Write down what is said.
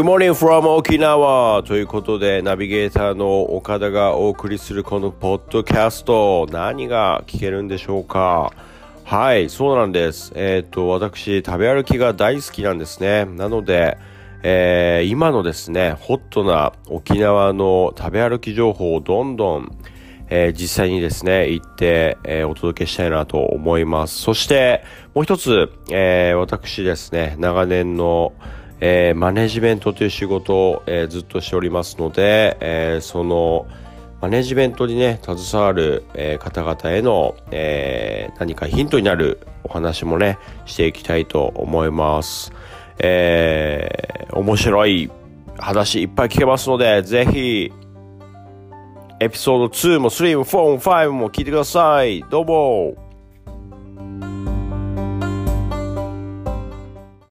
Good morning from Okinawa ということで、ナビゲーターの岡田がお送りするこのポッドキャスト、何が聞けるんでしょうか。はい、そうなんです。私食べ歩きが大好きなんですね。なので、今のですねホットな沖縄の食べ歩き情報をどんどん、実際にですね行って、お届けしたいなと思います。そしてもう一つ、私ですね長年のマネジメントという仕事を、ずっとしておりますので、そのマネジメントにね携わる、方々への、何かヒントになるお話もねしていきたいと思います。面白い話いっぱい聞けますので、ぜひエピソード2も3も4も5も聞いてください。どうも。